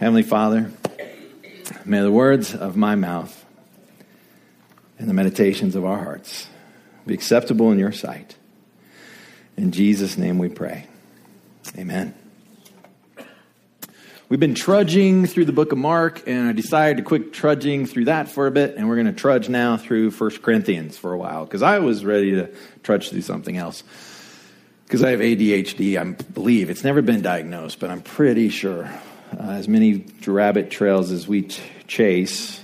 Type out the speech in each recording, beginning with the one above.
Heavenly Father, may the words of my mouth and the meditations of our hearts be acceptable in your sight. In Jesus' name we pray. Amen. We've been trudging through the book of Mark, and I decided to quit trudging through that for a bit, and we're going to trudge now through 1 Corinthians for a while, because I was ready to trudge through something else. Because I have ADHD, I believe. It's never been diagnosed, but I'm pretty sure. As many rabbit trails as we chase,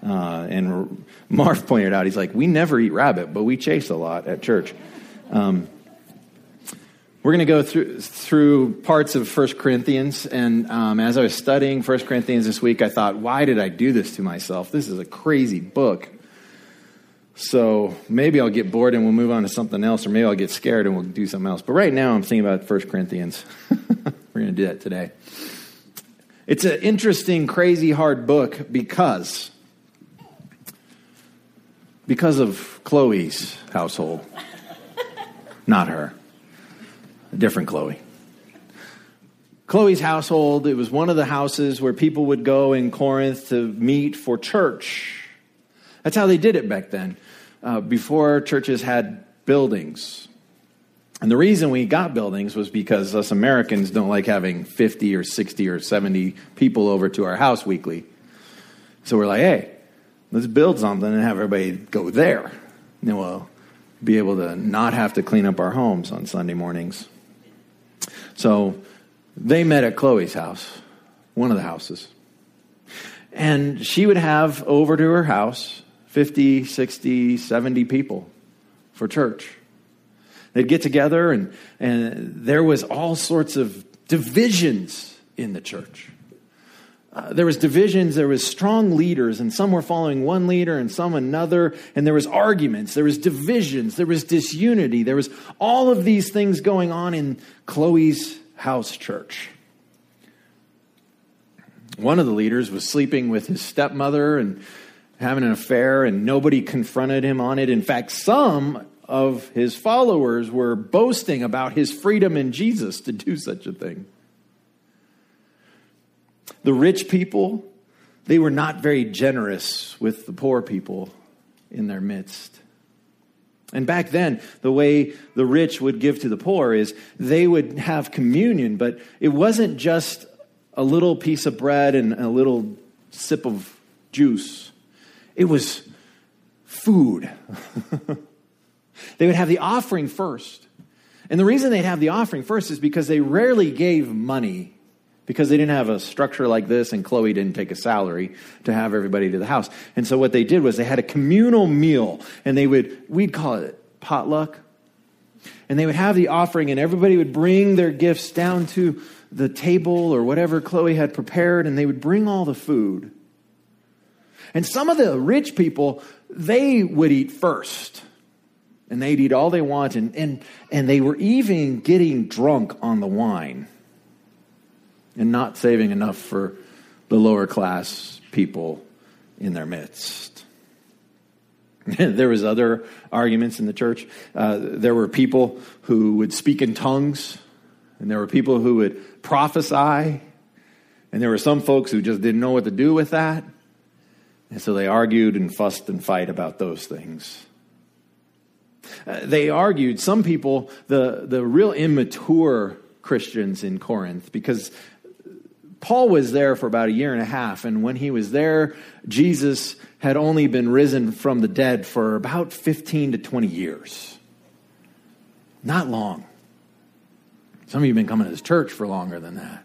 and Marv pointed out, he's like, we never eat rabbit, but we chase a lot at church. We're going to go through parts of 1 Corinthians, and as I was studying 1 Corinthians this week, I thought, why did I do this to myself? This is a crazy book. So maybe I'll get bored and we'll move on to something else, or maybe I'll get scared and we'll do something else. But right now I'm thinking about 1 Corinthians. We're going to do that today. It's an interesting, crazy, hard book because of Chloe's household. Not her. A different Chloe. Chloe's household, it was one of the houses where people would go in Corinth to meet for church. That's how they did it back then, before churches had buildings. And the reason we got buildings was because us Americans don't like having 50 or 60 or 70 people over to our house weekly. So we're like, hey, let's build something and have everybody go there. And then we'll be able to not have to clean up our homes on Sunday mornings. So they met at Chloe's house, one of the houses. And she would have over to her house 50, 60, 70 people for church. They'd get together, and there was all sorts of divisions in the church. There was divisions, there was strong leaders, and some were following one leader and some another, and there was arguments, there was divisions, there was disunity, there was all of these things going on in Chloe's house church. One of the leaders was sleeping with his stepmother and having an affair, and nobody confronted him on it. In fact, some of his followers were boasting about his freedom in Jesus to do such a thing. The rich people, they were not very generous with the poor people in their midst. And back then, the way the rich would give to the poor is they would have communion, but it wasn't just a little piece of bread and a little sip of juice. It was food. They would have the offering first. And the reason they'd have the offering first is because they rarely gave money, because they didn't have a structure like this, and Chloe didn't take a salary to have everybody to the house. And so what they did was they had a communal meal, and we'd call it potluck. And they would have the offering, and everybody would bring their gifts down to the table or whatever Chloe had prepared, and they would bring all the food. And some of the rich people, they would eat first, and they'd eat all they want, and they were even getting drunk on the wine and not saving enough for the lower class people in their midst. There was other arguments in the church. There were people who would speak in tongues, and there were people who would prophesy, and there were some folks who just didn't know what to do with that. And so they argued and fussed and fight about those things. They argued, some people, the real immature Christians in Corinth, because Paul was there for about a year and a half, and when he was there, Jesus had only been risen from the dead for about 15 to 20 years. Not long. Some of you have been coming to this church for longer than that.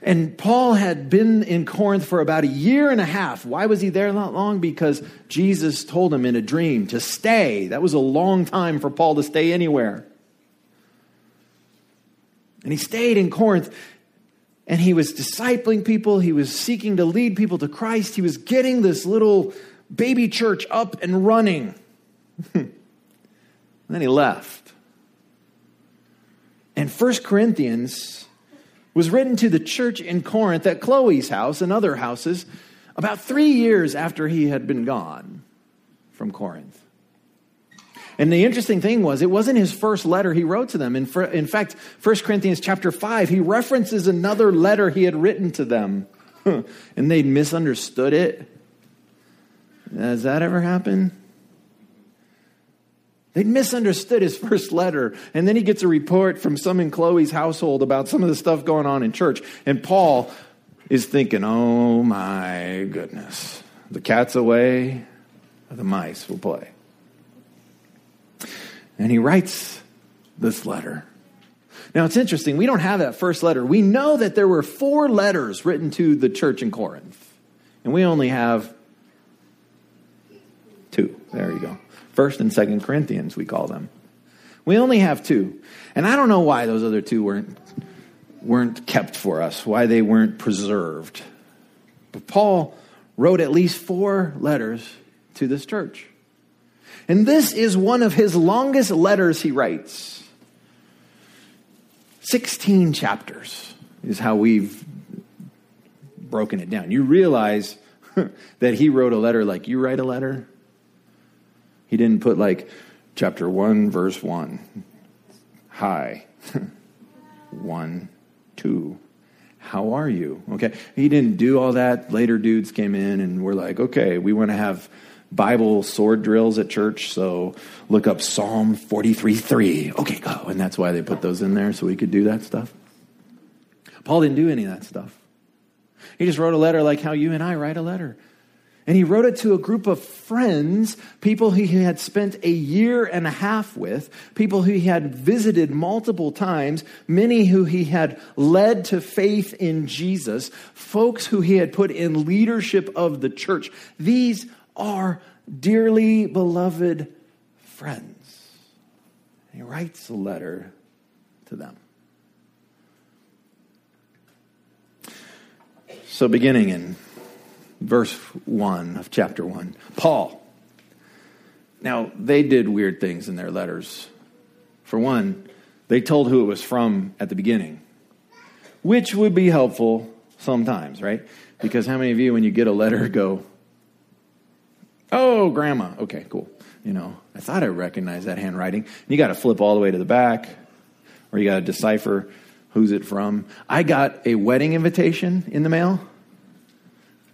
And Paul had been in Corinth for about a year and a half. Why was he there not long? Because Jesus told him in a dream to stay. That was a long time for Paul to stay anywhere. And he stayed in Corinth, and he was discipling people. He was seeking to lead people to Christ. He was getting this little baby church up and running. And then he left. And 1 Corinthians was written to the church in Corinth at Chloe's house and other houses about 3 years after he had been gone from Corinth. And the interesting thing was, it wasn't his first letter he wrote to them. In fact, 1 Corinthians chapter 5, he references another letter he had written to them. And they'd misunderstood it. Has that ever happened? They misunderstood his first letter. And then he gets a report from some in Chloe's household about some of the stuff going on in church. And Paul is thinking, oh my goodness, the cat's away, the mice will play. And he writes this letter. Now, it's interesting. We don't have that first letter. We know that there were 4 letters written to the church in Corinth. And we only have 2. There you go. 1st and 2nd Corinthians, we call them. We only have 2. And I don't know why those other 2 weren't kept for us, why they weren't preserved. But Paul wrote at least 4 letters to this church. And this is one of his longest letters he writes. 16 chapters is how we've broken it down. You realize that he wrote a letter like you write a letter. He didn't put like chapter 1, verse 1. Hi. 1, 2. How are you? Okay. He didn't do all that. Later dudes came in and were like, okay, we want to have Bible sword drills at church, so look up Psalm 43:3. Okay, go. And that's why they put those in there, so we could do that stuff. Paul didn't do any of that stuff. He just wrote a letter like how you and I write a letter. And he wrote it to a group of friends, people he had spent a year and a half with, people who he had visited multiple times, many who he had led to faith in Jesus, folks who he had put in leadership of the church. These are dearly beloved friends. He writes a letter to them. So beginning in verse 1 of chapter 1, Paul. Now, they did weird things in their letters. For one, they told who it was from at the beginning, which would be helpful sometimes, right? Because how many of you, when you get a letter, go, oh, grandma. Okay, cool. You know, I thought I recognized that handwriting. You got to flip all the way to the back, or you got to decipher who's it from. I got a wedding invitation in the mail.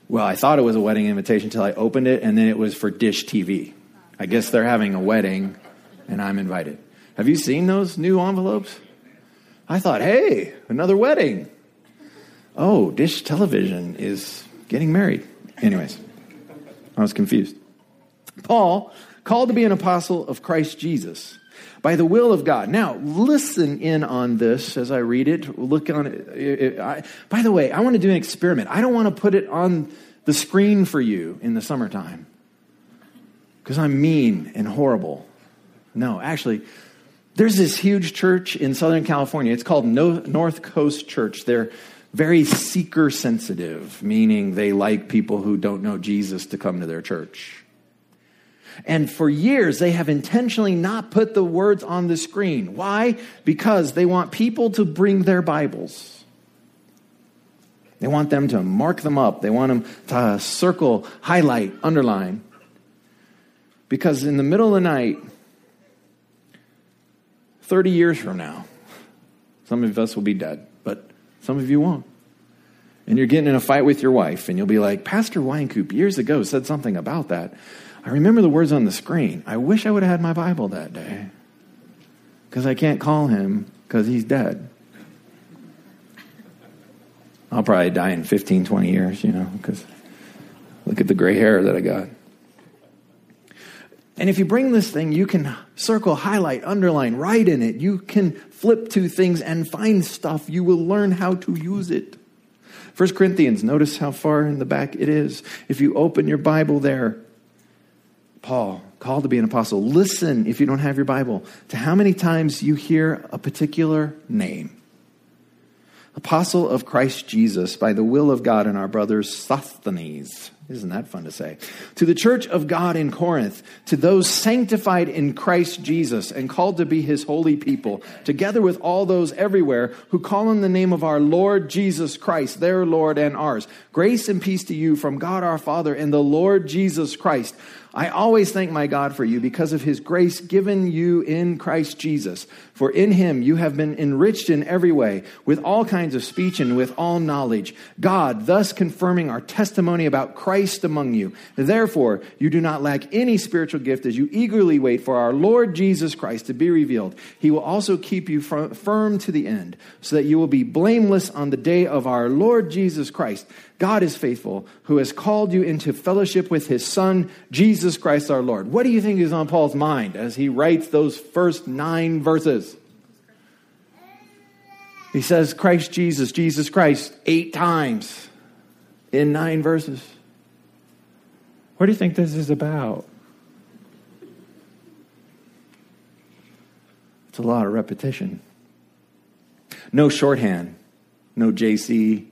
Well, I thought it was a wedding invitation until I opened it, and then it was for Dish TV. I guess they're having a wedding, and I'm invited. Have you seen those new envelopes? I thought, hey, another wedding. Oh, Dish Television is getting married. Anyways, I was confused. Paul, called to be an apostle of Christ Jesus by the will of God. Now, listen in on this as I read it. Look on it. By the way, I want to do an experiment. I don't want to put it on the screen for you in the summertime because I'm mean and horrible. No, actually, there's this huge church in Southern California. It's called North Coast Church. They're very seeker-sensitive, meaning they like people who don't know Jesus to come to their church. And for years, they have intentionally not put the words on the screen. Why? Because they want people to bring their Bibles. They want them to mark them up. They want them to circle, highlight, underline. Because in the middle of the night, 30 years from now, some of us will be dead, but some of you won't. And you're getting in a fight with your wife, and you'll be like, Pastor Wynkoop years ago said something about that. I remember the words on the screen. I wish I would have had my Bible that day because I can't call him because he's dead. I'll probably die in 15, 20 years, you know, because look at the gray hair that I got. And if you bring this thing, you can circle, highlight, underline, write in it. You can flip to things and find stuff. You will learn how to use it. 1 Corinthians, notice how far in the back it is. If you open your Bible there, Paul, called to be an apostle. Listen, if you don't have your Bible, to how many times you hear a particular name. Apostle of Christ Jesus by the will of God and our brother Sosthenes. Isn't that fun to say? To the church of God in Corinth, to those sanctified in Christ Jesus and called to be his holy people, together with all those everywhere who call on the name of our Lord Jesus Christ, their Lord and ours. Grace and peace to you from God our Father and the Lord Jesus Christ. I always thank my God for you because of his grace given you in Christ Jesus. For in him you have been enriched in every way, with all kinds of speech and with all knowledge, God thus confirming our testimony about Christ among you. Therefore, you do not lack any spiritual gift as you eagerly wait for our Lord Jesus Christ to be revealed. He will also keep you firm to the end, so that you will be blameless on the day of our Lord Jesus Christ. God is faithful, who has called you into fellowship with his Son, Jesus Christ our Lord. What do you think is on Paul's mind as he writes those first 9 verses? He says Christ Jesus, Jesus Christ 8 times in 9 verses. What do you think this is about? It's a lot of repetition. No shorthand, no JC,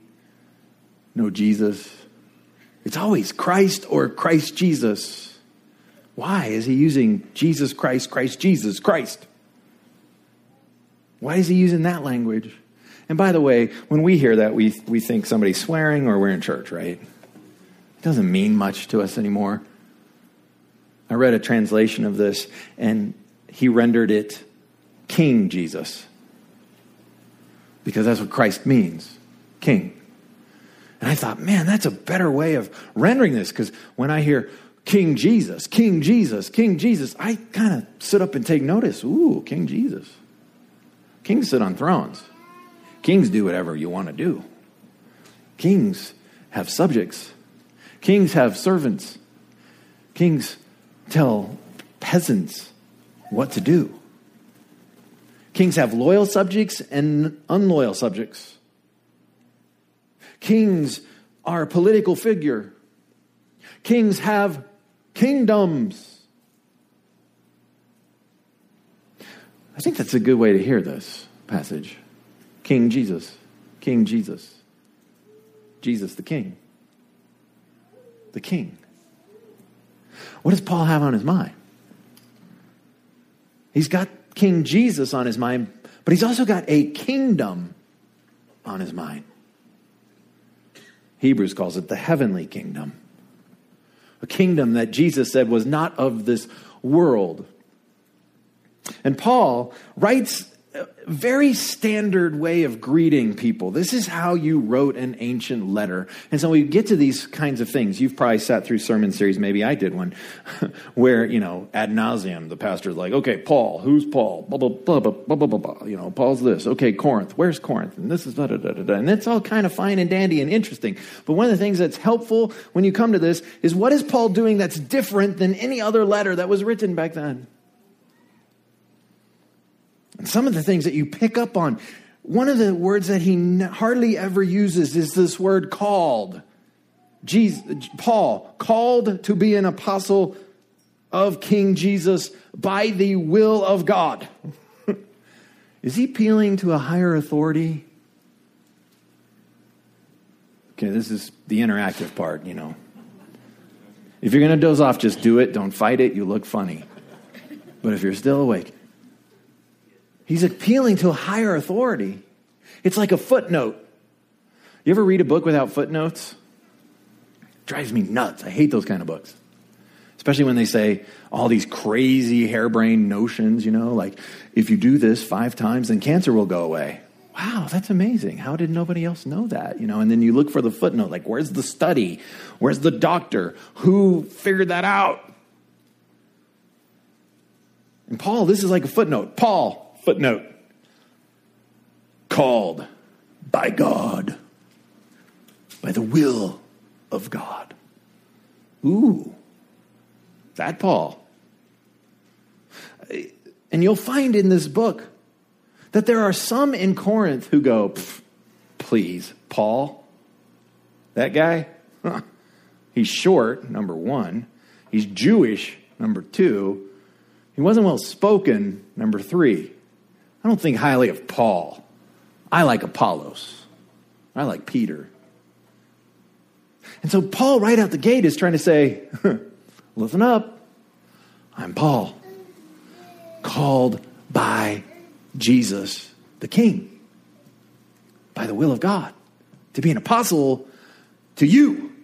no Jesus. It's always Christ or Christ Jesus. Why is he using Jesus Christ, Christ Jesus, Christ? Why is he using that language? And by the way, when we hear that, we think somebody's swearing or we're in church, right? It doesn't mean much to us anymore. I read a translation of this, and he rendered it King Jesus, because that's what Christ means, King. And I thought, man, that's a better way of rendering this, because when I hear King Jesus, King Jesus, King Jesus, I kind of sit up and take notice. Ooh, King Jesus. Kings sit on thrones. Kings do whatever you want to do. Kings have subjects. Kings have servants. Kings tell peasants what to do. Kings have loyal subjects and unloyal subjects. Kings are a political figure. Kings have kingdoms. I think that's a good way to hear this passage. King Jesus. King Jesus. Jesus the King. The King. What does Paul have on his mind? He's got King Jesus on his mind, but he's also got a kingdom on his mind. Hebrews calls it the heavenly kingdom. A kingdom that Jesus said was not of this world. And Paul writes a very standard way of greeting people. This is how you wrote an ancient letter. And so we get to these kinds of things. You've probably sat through sermon series, maybe I did one, where, ad nauseum, the pastor's like, okay, Paul, who's Paul? Blah, blah, blah, blah, blah, blah, blah, blah. Paul's this. Okay, Corinth, where's Corinth? And this is da, da, da, da, da. And that's all kind of fine and dandy and interesting. But one of the things that's helpful when you come to this is, what is Paul doing that's different than any other letter that was written back then? And some of the things that you pick up on, one of the words that he hardly ever uses is this word called. Paul, called to be an apostle of King Jesus by the will of God. Is he appealing to a higher authority? Okay, this is the interactive part, If you're going to doze off, just do it. Don't fight it. You look funny. But if you're still awake... He's appealing to a higher authority. It's like a footnote. You ever read a book without footnotes? It drives me nuts. I hate those kind of books. Especially when they say all these crazy harebrained notions, like if you do this 5 times, then cancer will go away. Wow, that's amazing. How did nobody else know that? And then you look for the footnote, like where's the study? Where's the doctor? Who figured that out? And Paul, this is like a footnote. Paul. Footnote, called by God, by the will of God. Ooh, that Paul. And you'll find in this book that there are some in Corinth who go, please, Paul, that guy? Huh. He's short, number 1. He's Jewish, number 2. He wasn't well spoken, number 3. I don't think highly of Paul. I like Apollos. I like Peter. And so Paul right out the gate is trying to say, listen up. I'm Paul, called by Jesus the King, by the will of God, to be an apostle to you.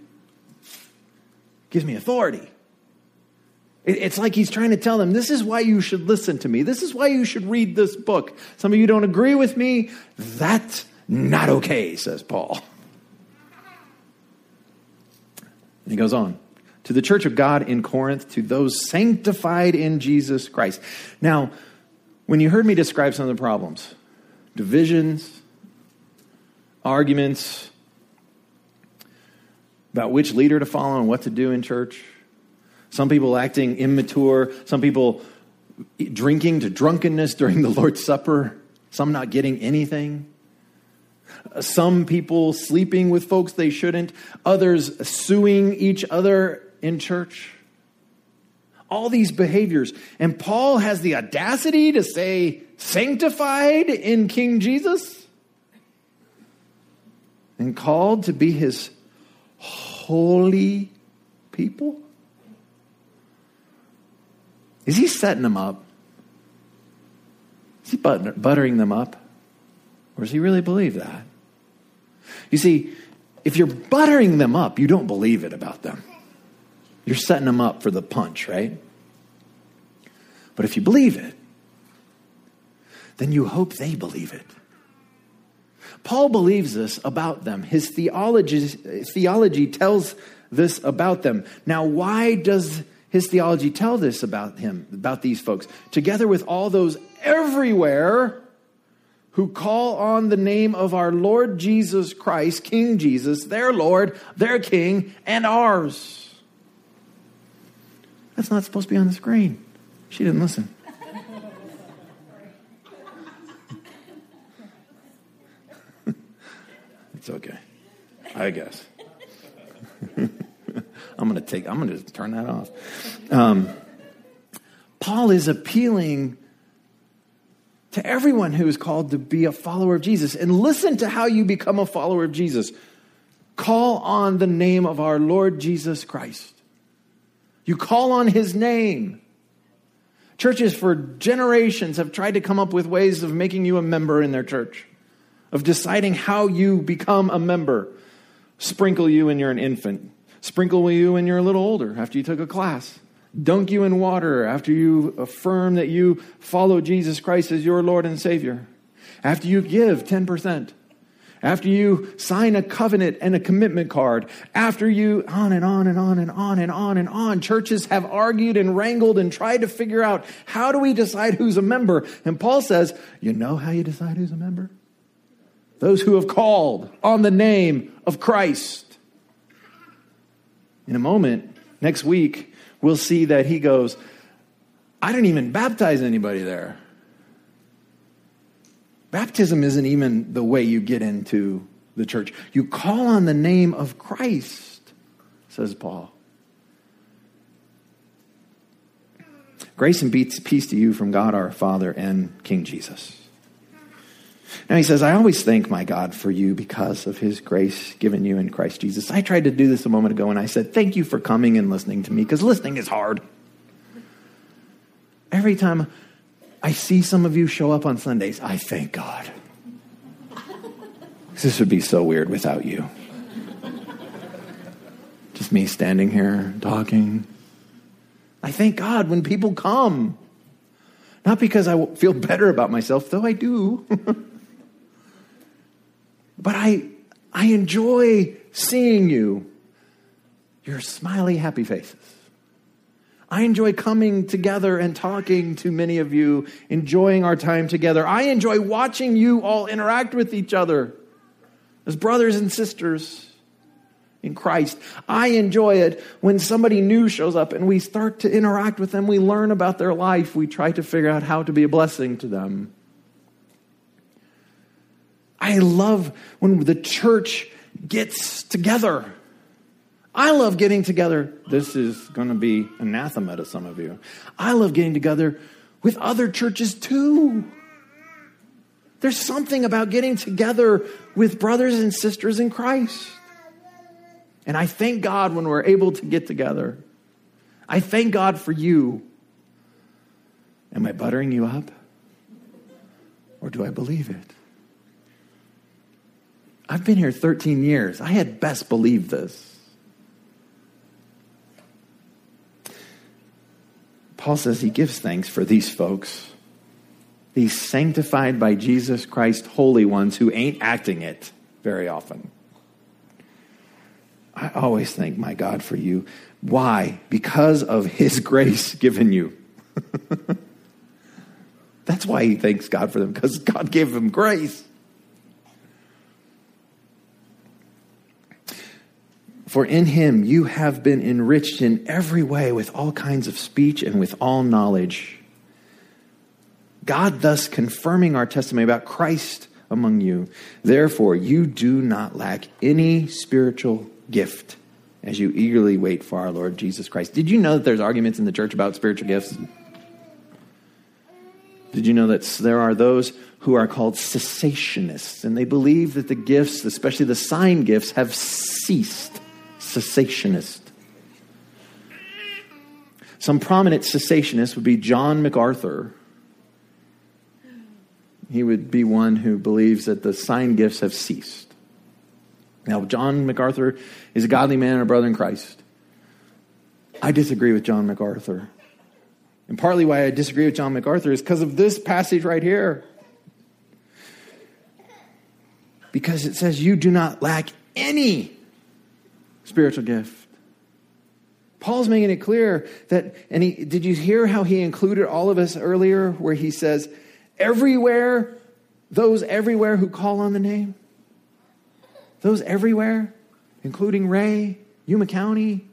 Gives me authority. It's like he's trying to tell them, this is why you should listen to me. This is why you should read this book. Some of you don't agree with me. That's not okay, says Paul. And he goes on. To the church of God in Corinth, to those sanctified in Jesus Christ. Now, when you heard me describe some of the problems, divisions, arguments about which leader to follow and what to do in church, some people acting immature, some people drinking to drunkenness during the Lord's Supper, some not getting anything, some people sleeping with folks they shouldn't, others suing each other in church. All these behaviors. And Paul has the audacity to say, sanctified in King Jesus and called to be his holy people. Is he setting them up? Is he buttering them up? Or does he really believe that? You see, if you're buttering them up, you don't believe it about them. You're setting them up for the punch, right? But if you believe it, then you hope they believe it. Paul believes this about them. His theology tells this about them. Now, why does his theology tell this about him, about these folks? Together with all those everywhere who call on the name of our Lord Jesus Christ, King Jesus, their Lord, their King, and ours. That's not supposed to be on the screen. She didn't listen. It's okay, I guess. I'm gonna turn that off. Paul is appealing to everyone who is called to be a follower of Jesus. And listen to how you become a follower of Jesus. Call on the name of our Lord Jesus Christ. You call on his name. Churches for generations have tried to come up with ways of making you a member in their church, of deciding how you become a member. Sprinkle you when you're an infant. Sprinkle you when you're a little older after you took a class. Dunk you in water after you affirm that you follow Jesus Christ as your Lord and Savior. After you give 10%. After you sign a covenant and a commitment card, after you on and on and on and on and on and on. Churches have argued and wrangled and tried to figure out, how do we decide who's a member? And Paul says, you know how you decide who's a member? Those who have called on the name of Christ. In a moment, next week, we'll see that he goes, I didn't even baptize anybody there. Baptism isn't even the way you get into the church. You call on the name of Christ, says Paul. Grace and peace to you from God our Father and King Jesus. Now he says, I always thank my God for you because of his grace given you in Christ Jesus. I tried to do this a moment ago and I said, thank you for coming and listening to me, because listening is hard. Every time I see some of you show up on Sundays, I thank God. This would be so weird without you. Just me standing here talking. I thank God when people come. Not because I feel better about myself, though I do. But I enjoy seeing you, your smiley, happy faces. I enjoy coming together and talking to many of you, enjoying our time together. I enjoy watching you all interact with each other as brothers and sisters in Christ. I enjoy it when somebody new shows up and we start to interact with them. We learn about their life. We try to figure out how to be a blessing to them. I love when the church gets together. I love getting together. This is going to be anathema to some of you. I love getting together with other churches too. There's something about getting together with brothers and sisters in Christ. And I thank God when we're able to get together. I thank God for you. Am I buttering you up? Or do I believe it? I've been here 13 years. I had best believed this. Paul says he gives thanks for these folks, these sanctified by Jesus Christ holy ones who ain't acting it very often. I always thank my God for you. Why? Because of his grace given you. That's why he thanks God for them, because God gave him grace. For in him you have been enriched in every way with all kinds of speech and with all knowledge. God thus confirming our testimony about Christ among you. Therefore, you do not lack any spiritual gift as you eagerly wait for our Lord Jesus Christ. Did you know that there's arguments in the church about spiritual gifts? Did you know that there are those who are called cessationists, and they believe that the gifts, especially the sign gifts, have ceased? Cessationist. Some prominent cessationist would be John MacArthur. He would be one who believes that the sign gifts have ceased. Now, John MacArthur is a godly man and a brother in Christ. I disagree with John MacArthur. And partly why I disagree with John MacArthur is because of this passage right here. Because it says, you do not lack any spiritual gift. Paul's making it clear that, and did you hear how he included all of us earlier where he says, everywhere, those everywhere who call on the name, those everywhere, including Ray, Yuma County,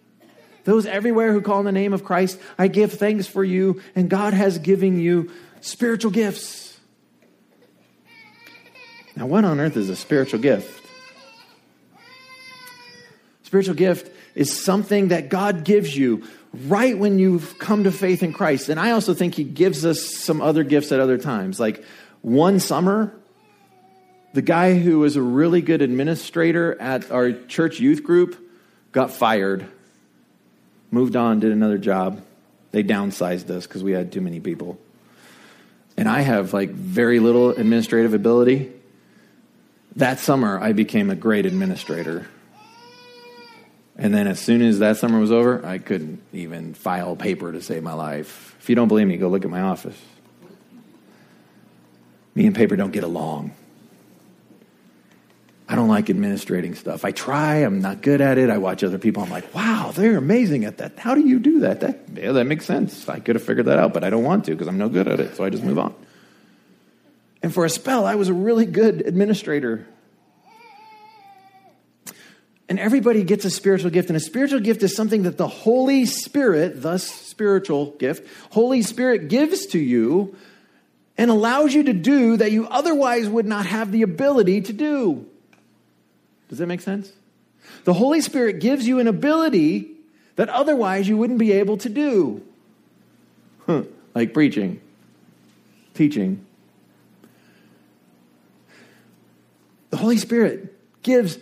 those everywhere who call on the name of Christ, I give thanks for you, and God has given you spiritual gifts. Now, what on earth is a spiritual gift? Spiritual gift is something that God gives you right when you've come to faith in Christ. And I also think he gives us some other gifts at other times. Like one summer, the guy who was a really good administrator at our church youth group got fired, moved on, did another job. They downsized us because we had too many people. And I have like very little administrative ability. That summer, I became a great administrator. And then as soon as that summer was over, I couldn't even file paper to save my life. If you don't believe me, go look at my office. Me and paper don't get along. I don't like administrating stuff. I try. I'm not good at it. I watch other people. I'm like, wow, they're amazing at that. How do you do that? That makes sense. I could have figured that out, but I don't want to because I'm no good at it. So I just move on. And for a spell, I was a really good administrator. And everybody gets a spiritual gift. And a spiritual gift is something that the Holy Spirit, thus spiritual gift, Holy Spirit gives to you and allows you to do that you otherwise would not have the ability to do. Does that make sense? The Holy Spirit gives you an ability that otherwise you wouldn't be able to do. Like preaching, teaching. The Holy Spirit gives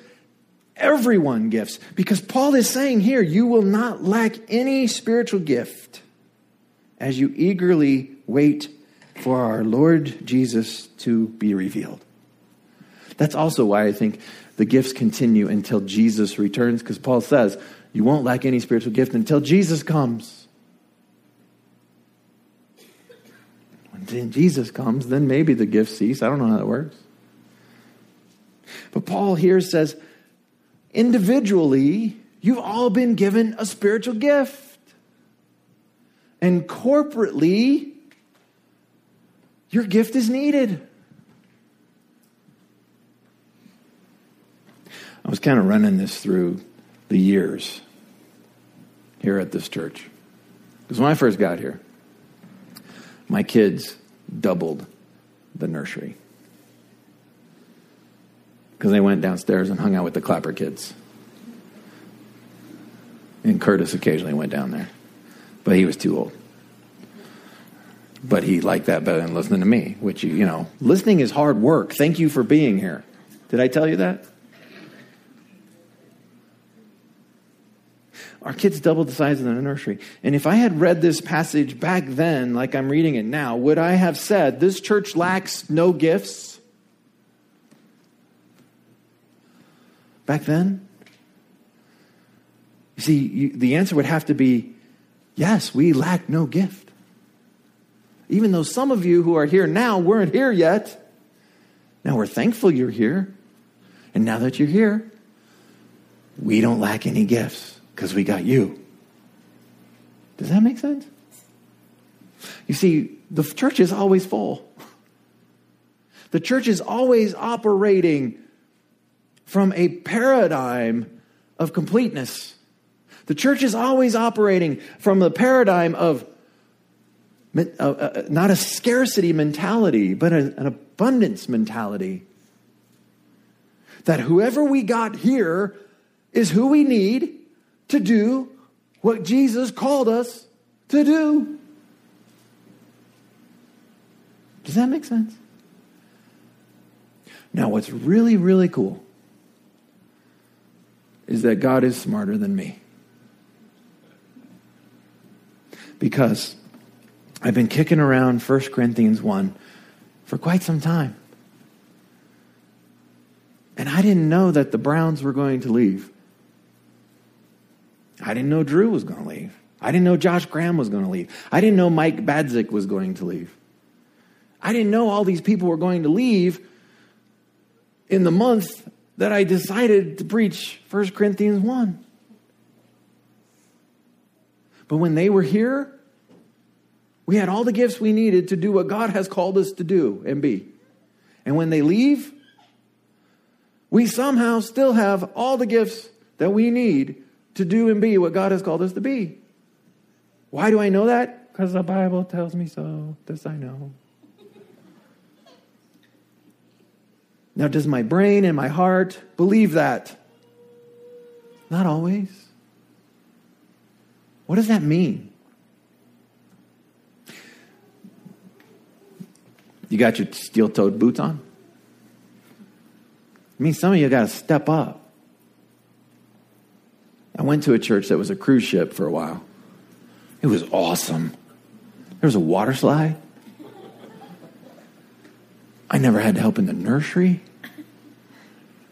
everyone gifts, because Paul is saying here, you will not lack any spiritual gift as you eagerly wait for our Lord Jesus to be revealed. That's also why I think the gifts continue until Jesus returns, because Paul says you won't lack any spiritual gift until Jesus comes. When Jesus comes, then maybe the gifts cease. I don't know how that works. But Paul here says, individually, you've all been given a spiritual gift. And corporately, your gift is needed. I was kind of running this through the years here at this church. Because when I first got here, my kids doubled the nursery, because they went downstairs and hung out with the Clapper kids. And Curtis occasionally went down there, but he was too old. But he liked that better than listening to me, which, you know, listening is hard work. Thank you for being here. Did I tell you that? Our kids doubled the size of the nursery. And if I had read this passage back then, like I'm reading it now, would I have said, this church lacks no gifts? Back then? You see, the answer would have to be, yes, we lack no gift. Even though some of you who are here now weren't here yet. Now we're thankful you're here. And now that you're here, we don't lack any gifts because we got you. Does that make sense? You see, the church is always full. The church is always operating from a paradigm of completeness. The church is always operating from the paradigm of not a scarcity mentality, but an abundance mentality. That whoever we got here is who we need to do what Jesus called us to do. Does that make sense? Now, what's really, really cool is that God is smarter than me. Because I've been kicking around 1 Corinthians 1 for quite some time. And I didn't know that the Browns were going to leave. I didn't know Drew was going to leave. I didn't know Josh Graham was going to leave. I didn't know Mike Badzik was going to leave. I didn't know all these people were going to leave in the month that I decided to preach 1 Corinthians 1. But when they were here, we had all the gifts we needed to do what God has called us to do and be. And when they leave, we somehow still have all the gifts that we need to do and be what God has called us to be. Why do I know that? Because the Bible tells me so. This I know. Now, does my brain and my heart believe that? Not always. What does that mean? You got your steel-toed boots on? It means some of you got to step up. I went to a church that was a cruise ship for a while. It was awesome. There was a water slide. I never had to help in the nursery.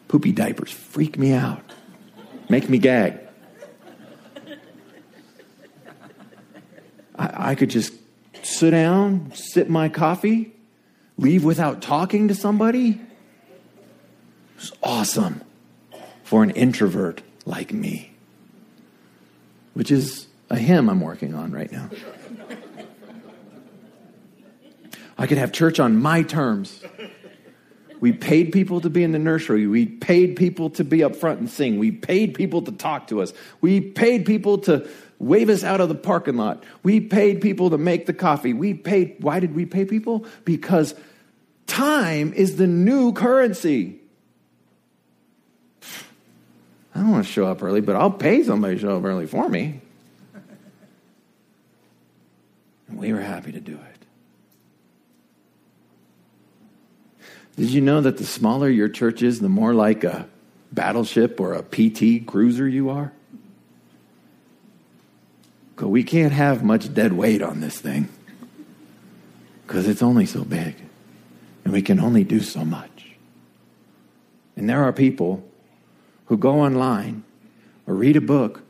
Poopy diapers freak me out. Make me gag. I could just sit down, sip my coffee, leave without talking to somebody. It was awesome for an introvert like me, which is a hymn I'm working on right now. I could have church on my terms. We paid people to be in the nursery. We paid people to be up front and sing. We paid people to talk to us. We paid people to wave us out of the parking lot. We paid people to make the coffee. We paid. Why did we pay people? Because time is the new currency. I don't want to show up early, but I'll pay somebody to show up early for me. And we were happy to do it. Did you know that the smaller your church is, the more like a battleship or a PT cruiser you are? Because we can't have much dead weight on this thing. Because it's only so big. And we can only do so much. And there are people who go online or read a book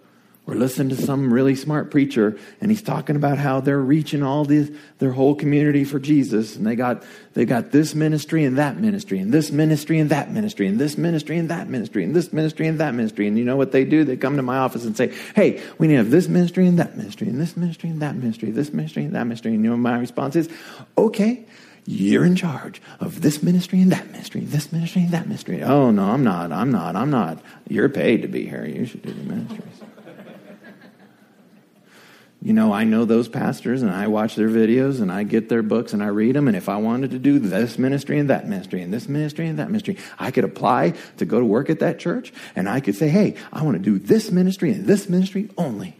or listen to some really smart preacher, and he's talking about how they're reaching all this, their whole community for Jesus, and they got this ministry and that ministry, and this ministry and that ministry, and this ministry and that ministry, and this ministry and that ministry. And you know what they do? They come to my office and say, "Hey, we need to have this ministry and that ministry, and this ministry and that ministry, this ministry and that ministry." And you know my response is, "Okay, you're in charge of this ministry and that ministry, this ministry and that ministry." "Oh no, I'm not. You're paid to be here. You should do the ministries." You know, I know those pastors, and I watch their videos, and I get their books, and I read them. And if I wanted to do this ministry and that ministry and this ministry and that ministry, I could apply to go to work at that church, and I could say, "Hey, I want to do this ministry and this ministry only.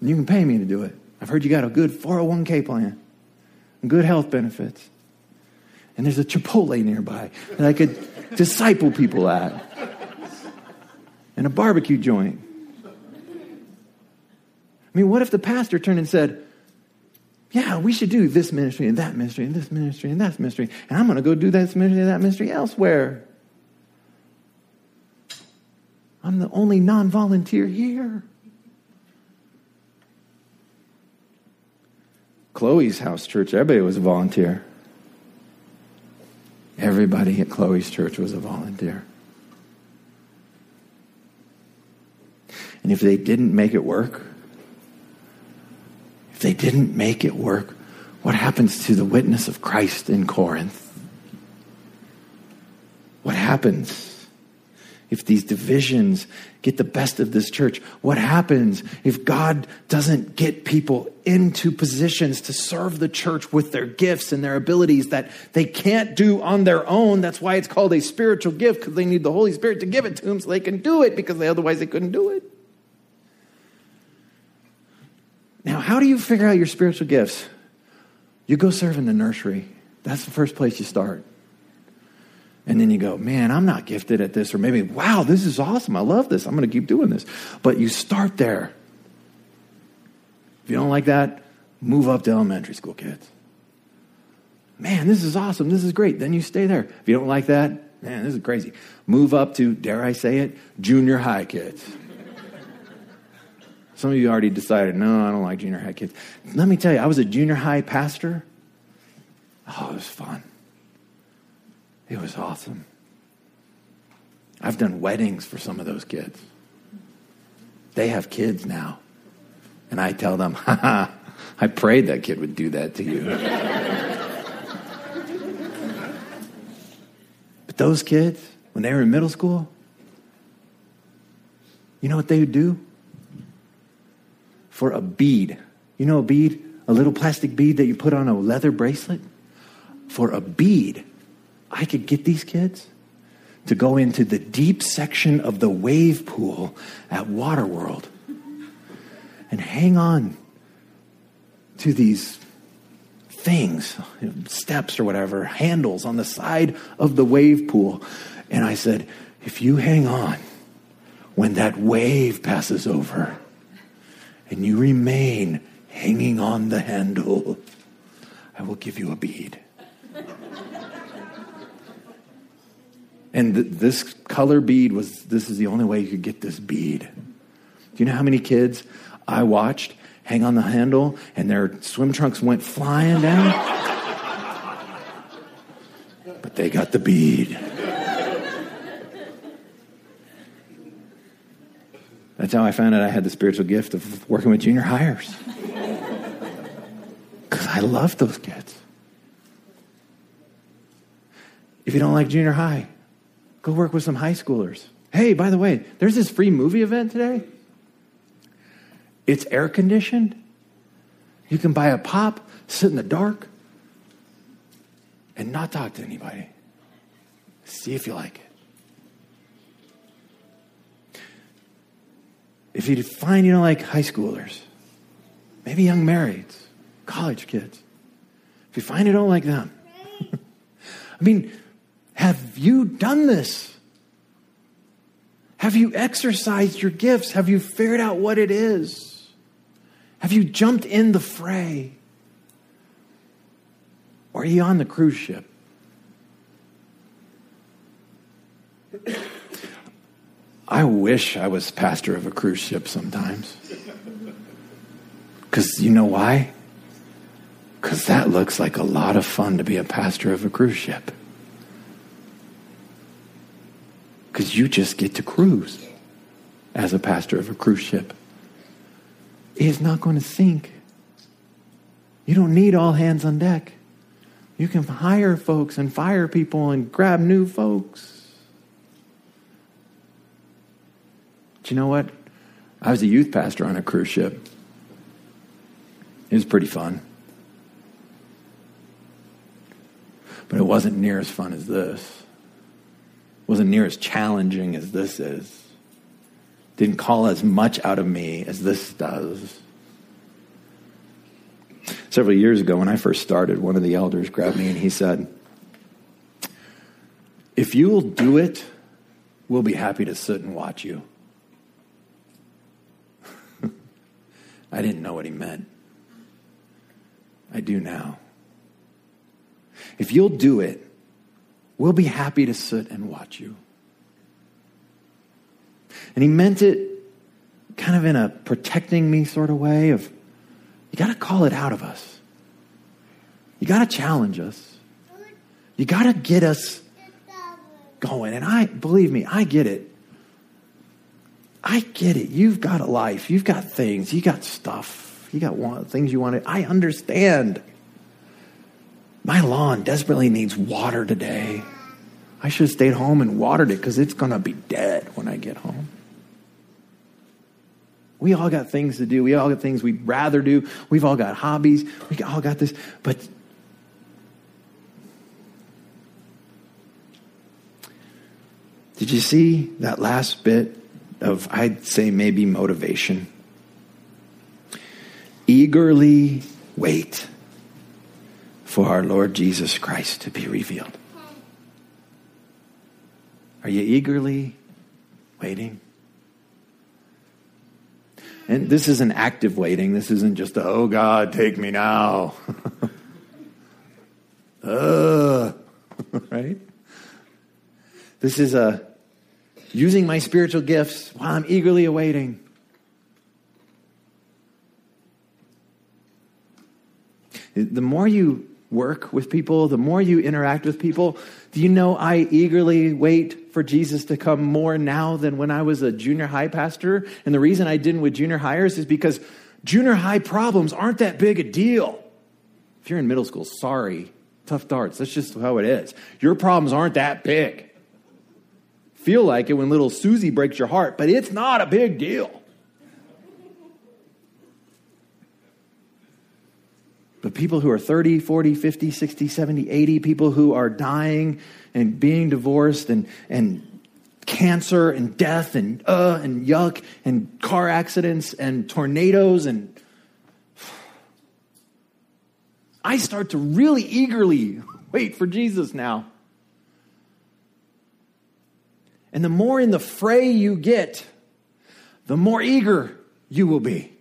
And you can pay me to do it. I've heard you got a good 401k plan and good health benefits. And there's a Chipotle nearby that I could disciple people at, and a barbecue joint." I mean, what if the pastor turned and said, "Yeah, we should do this ministry and that ministry and this ministry and that ministry, and I'm going to go do this ministry and that ministry elsewhere. I'm the only non-volunteer here." Chloe's house church, everybody was a volunteer. Everybody at Chloe's church was a volunteer. And if they didn't make it work, what happens to the witness of Christ in Corinth? What happens if these divisions get the best of this church? What happens if God doesn't get people into positions to serve the church with their gifts and their abilities that they can't do on their own? That's why it's called a spiritual gift, because they need the Holy Spirit to give it to them so they can do it, because otherwise they couldn't do it. Now, how do you figure out your spiritual gifts? You go serve in the nursery. That's the first place you start. And then you go, man, I'm not gifted at this. Or maybe, wow, this is awesome. I love this. I'm going to keep doing this. But you start there. If you don't like that, move up to elementary school kids. Man, this is awesome. This is great. Then you stay there. If you don't like that, man, this is crazy. Move up to, dare I say it, junior high kids. Some of you already decided, no, I don't like junior high kids. Let me tell you, I was a junior high pastor. Oh, it was fun. It was awesome. I've done weddings for some of those kids. They have kids now. And I tell them, ha ha, I prayed that kid would do that to you. But those kids, when they were in middle school, you know what they would do? For a bead. You know a bead? A little plastic bead that you put on a leather bracelet? For a bead, I could get these kids to go into the deep section of the wave pool at Waterworld and hang on to these things, steps or whatever, handles on the side of the wave pool. And I said, if you hang on when that wave passes over, and you remain hanging on the handle, I will give you a bead. And this color bead this is the only way you could get this bead. Do you know how many kids I watched hang on the handle and their swim trunks went flying down? But they got the bead. That's how I found out I had the spiritual gift of working with junior hires. Because I love those kids. If you don't like junior high, go work with some high schoolers. Hey, by the way, there's this free movie event today. It's air conditioned. You can buy a pop, sit in the dark, and not talk to anybody. See if you like it. If you find you don't like high schoolers, maybe young marrieds, college kids, if you find you don't like them, I mean, have you done this? Have you exercised your gifts? Have you figured out what it is? Have you jumped in the fray? Or are you on the cruise ship? I wish I was pastor of a cruise ship sometimes. Because you know why? Because that looks like a lot of fun to be a pastor of a cruise ship. Because you just get to cruise as a pastor of a cruise ship. It's not going to sink. You don't need all hands on deck. You can hire folks and fire people and grab new folks. You know what? I was a youth pastor on a cruise ship. It was pretty fun. But it wasn't near as fun as this. It wasn't near as challenging as this is. Didn't call as much out of me as this does. Several years ago when I first started, one of the elders grabbed me and he said, if you will do it, we'll be happy to sit and watch you. I didn't know what he meant. I do now. If you'll do it, we'll be happy to sit and watch you. And he meant it kind of in a protecting me sort of way of, you got to call it out of us. You got to challenge us. You got to get us going. And believe me, I get it. I get it. You've got a life. You've got things. You got stuff. You got things you want to. I understand. My lawn desperately needs water today. I should have stayed home and watered it because it's going to be dead when I get home. We all got things to do. We all got things we'd rather do. We've all got hobbies. We all got this. But did you see that last bit of, I'd say maybe motivation? Eagerly wait for our Lord Jesus Christ to be revealed. Are you eagerly waiting? And this is an active waiting. This isn't just a, oh God, take me now. Right? This is a using my spiritual gifts while I'm eagerly awaiting. The more you work with people, the more you interact with people, do you know I eagerly wait for Jesus to come more now than when I was a junior high pastor? And the reason I didn't with junior hires is because junior high problems aren't that big a deal. If you're in middle school, sorry, tough darts. That's just how it is. Your problems aren't that big. Feel like it when little Susie breaks your heart, but it's not a big deal. But people who are 30, 40, 50, 60, 70, 80, people who are dying and being divorced and cancer and death and yuck and car accidents and tornadoes, and I start to really eagerly wait for Jesus now. And the more in the fray you get, the more eager you will be.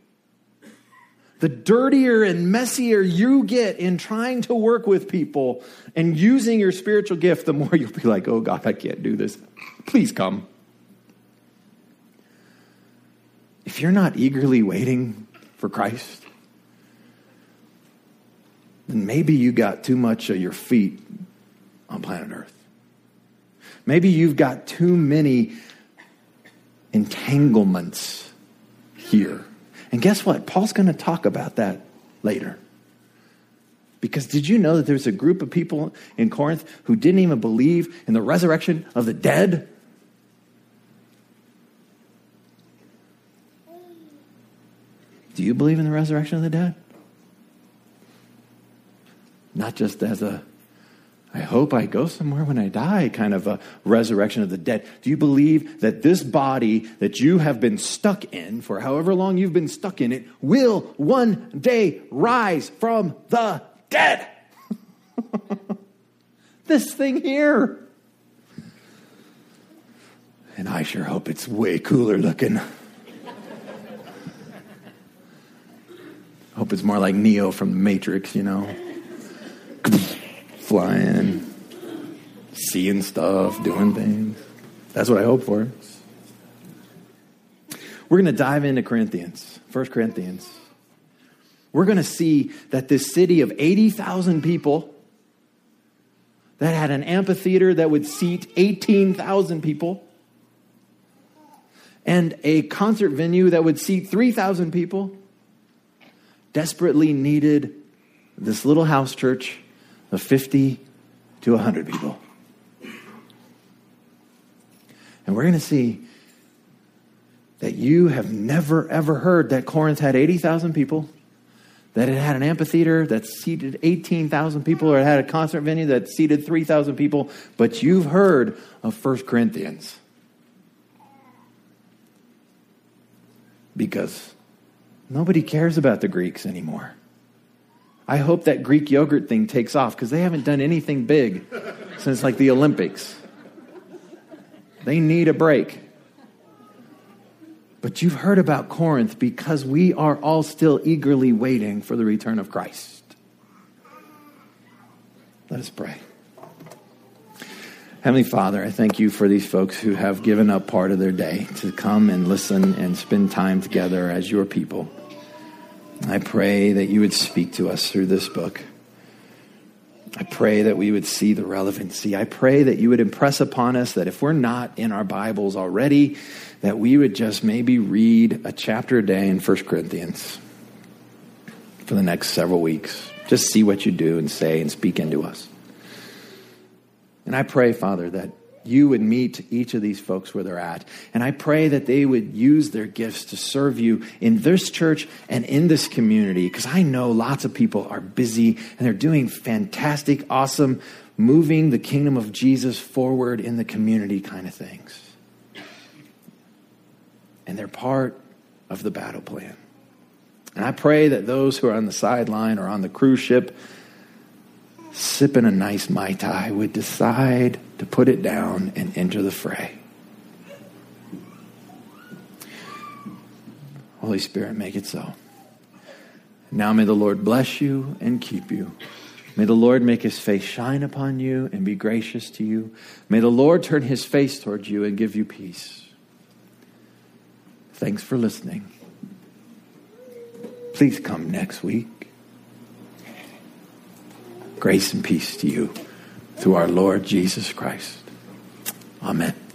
The dirtier and messier you get in trying to work with people and using your spiritual gift, the more you'll be like, oh God, I can't do this. Please come. If you're not eagerly waiting for Christ, then maybe you got too much of your feet on planet Earth. Maybe you've got too many entanglements here. And guess what? Paul's going to talk about that later. Because did you know that there's a group of people in Corinth who didn't even believe in the resurrection of the dead? Do you believe in the resurrection of the dead? Not just as a I hope I go somewhere when I die, kind of a resurrection of the dead. Do you believe that this body that you have been stuck in for however long you've been stuck in it will one day rise from the dead? This thing here. And I sure hope it's way cooler looking. Hope it's more like Neo from The Matrix, you know. Flying, seeing stuff, doing things. That's what I hope for. We're going to dive into 1 Corinthians. We're going to see that this city of 80,000 people that had an amphitheater that would seat 18,000 people and a concert venue that would seat 3,000 people desperately needed this little house church of 50 to 100 people. And we're going to see that you have never, ever heard that Corinth had 80,000 people, that it had an amphitheater that seated 18,000 people, or it had a concert venue that seated 3,000 people, but you've heard of 1 Corinthians. Because nobody cares about the Greeks anymore. I hope that Greek yogurt thing takes off because they haven't done anything big since like the Olympics. They need a break. But you've heard about Corinth because we are all still eagerly waiting for the return of Christ. Let us pray. Heavenly Father, I thank you for these folks who have given up part of their day to come and listen and spend time together as your people. I pray that you would speak to us through this book. I pray that we would see the relevancy. I pray that you would impress upon us that if we're not in our Bibles already, that we would just maybe read a chapter a day in 1 Corinthians for the next several weeks. Just see what you do and say and speak into us. And I pray, Father, that you would meet each of these folks where they're at. And I pray that they would use their gifts to serve you in this church and in this community, because I know lots of people are busy and they're doing fantastic, awesome, moving the kingdom of Jesus forward in the community kind of things. And they're part of the battle plan. And I pray that those who are on the sideline or on the cruise ship sipping a nice Mai Tai would decide to put it down and enter the fray. Holy Spirit, make it so. Now may the Lord bless you and keep you. May the Lord make his face shine upon you and be gracious to you. May the Lord turn his face towards you and give you peace. Thanks for listening. Please come next week. Grace and peace to you through our Lord Jesus Christ. Amen.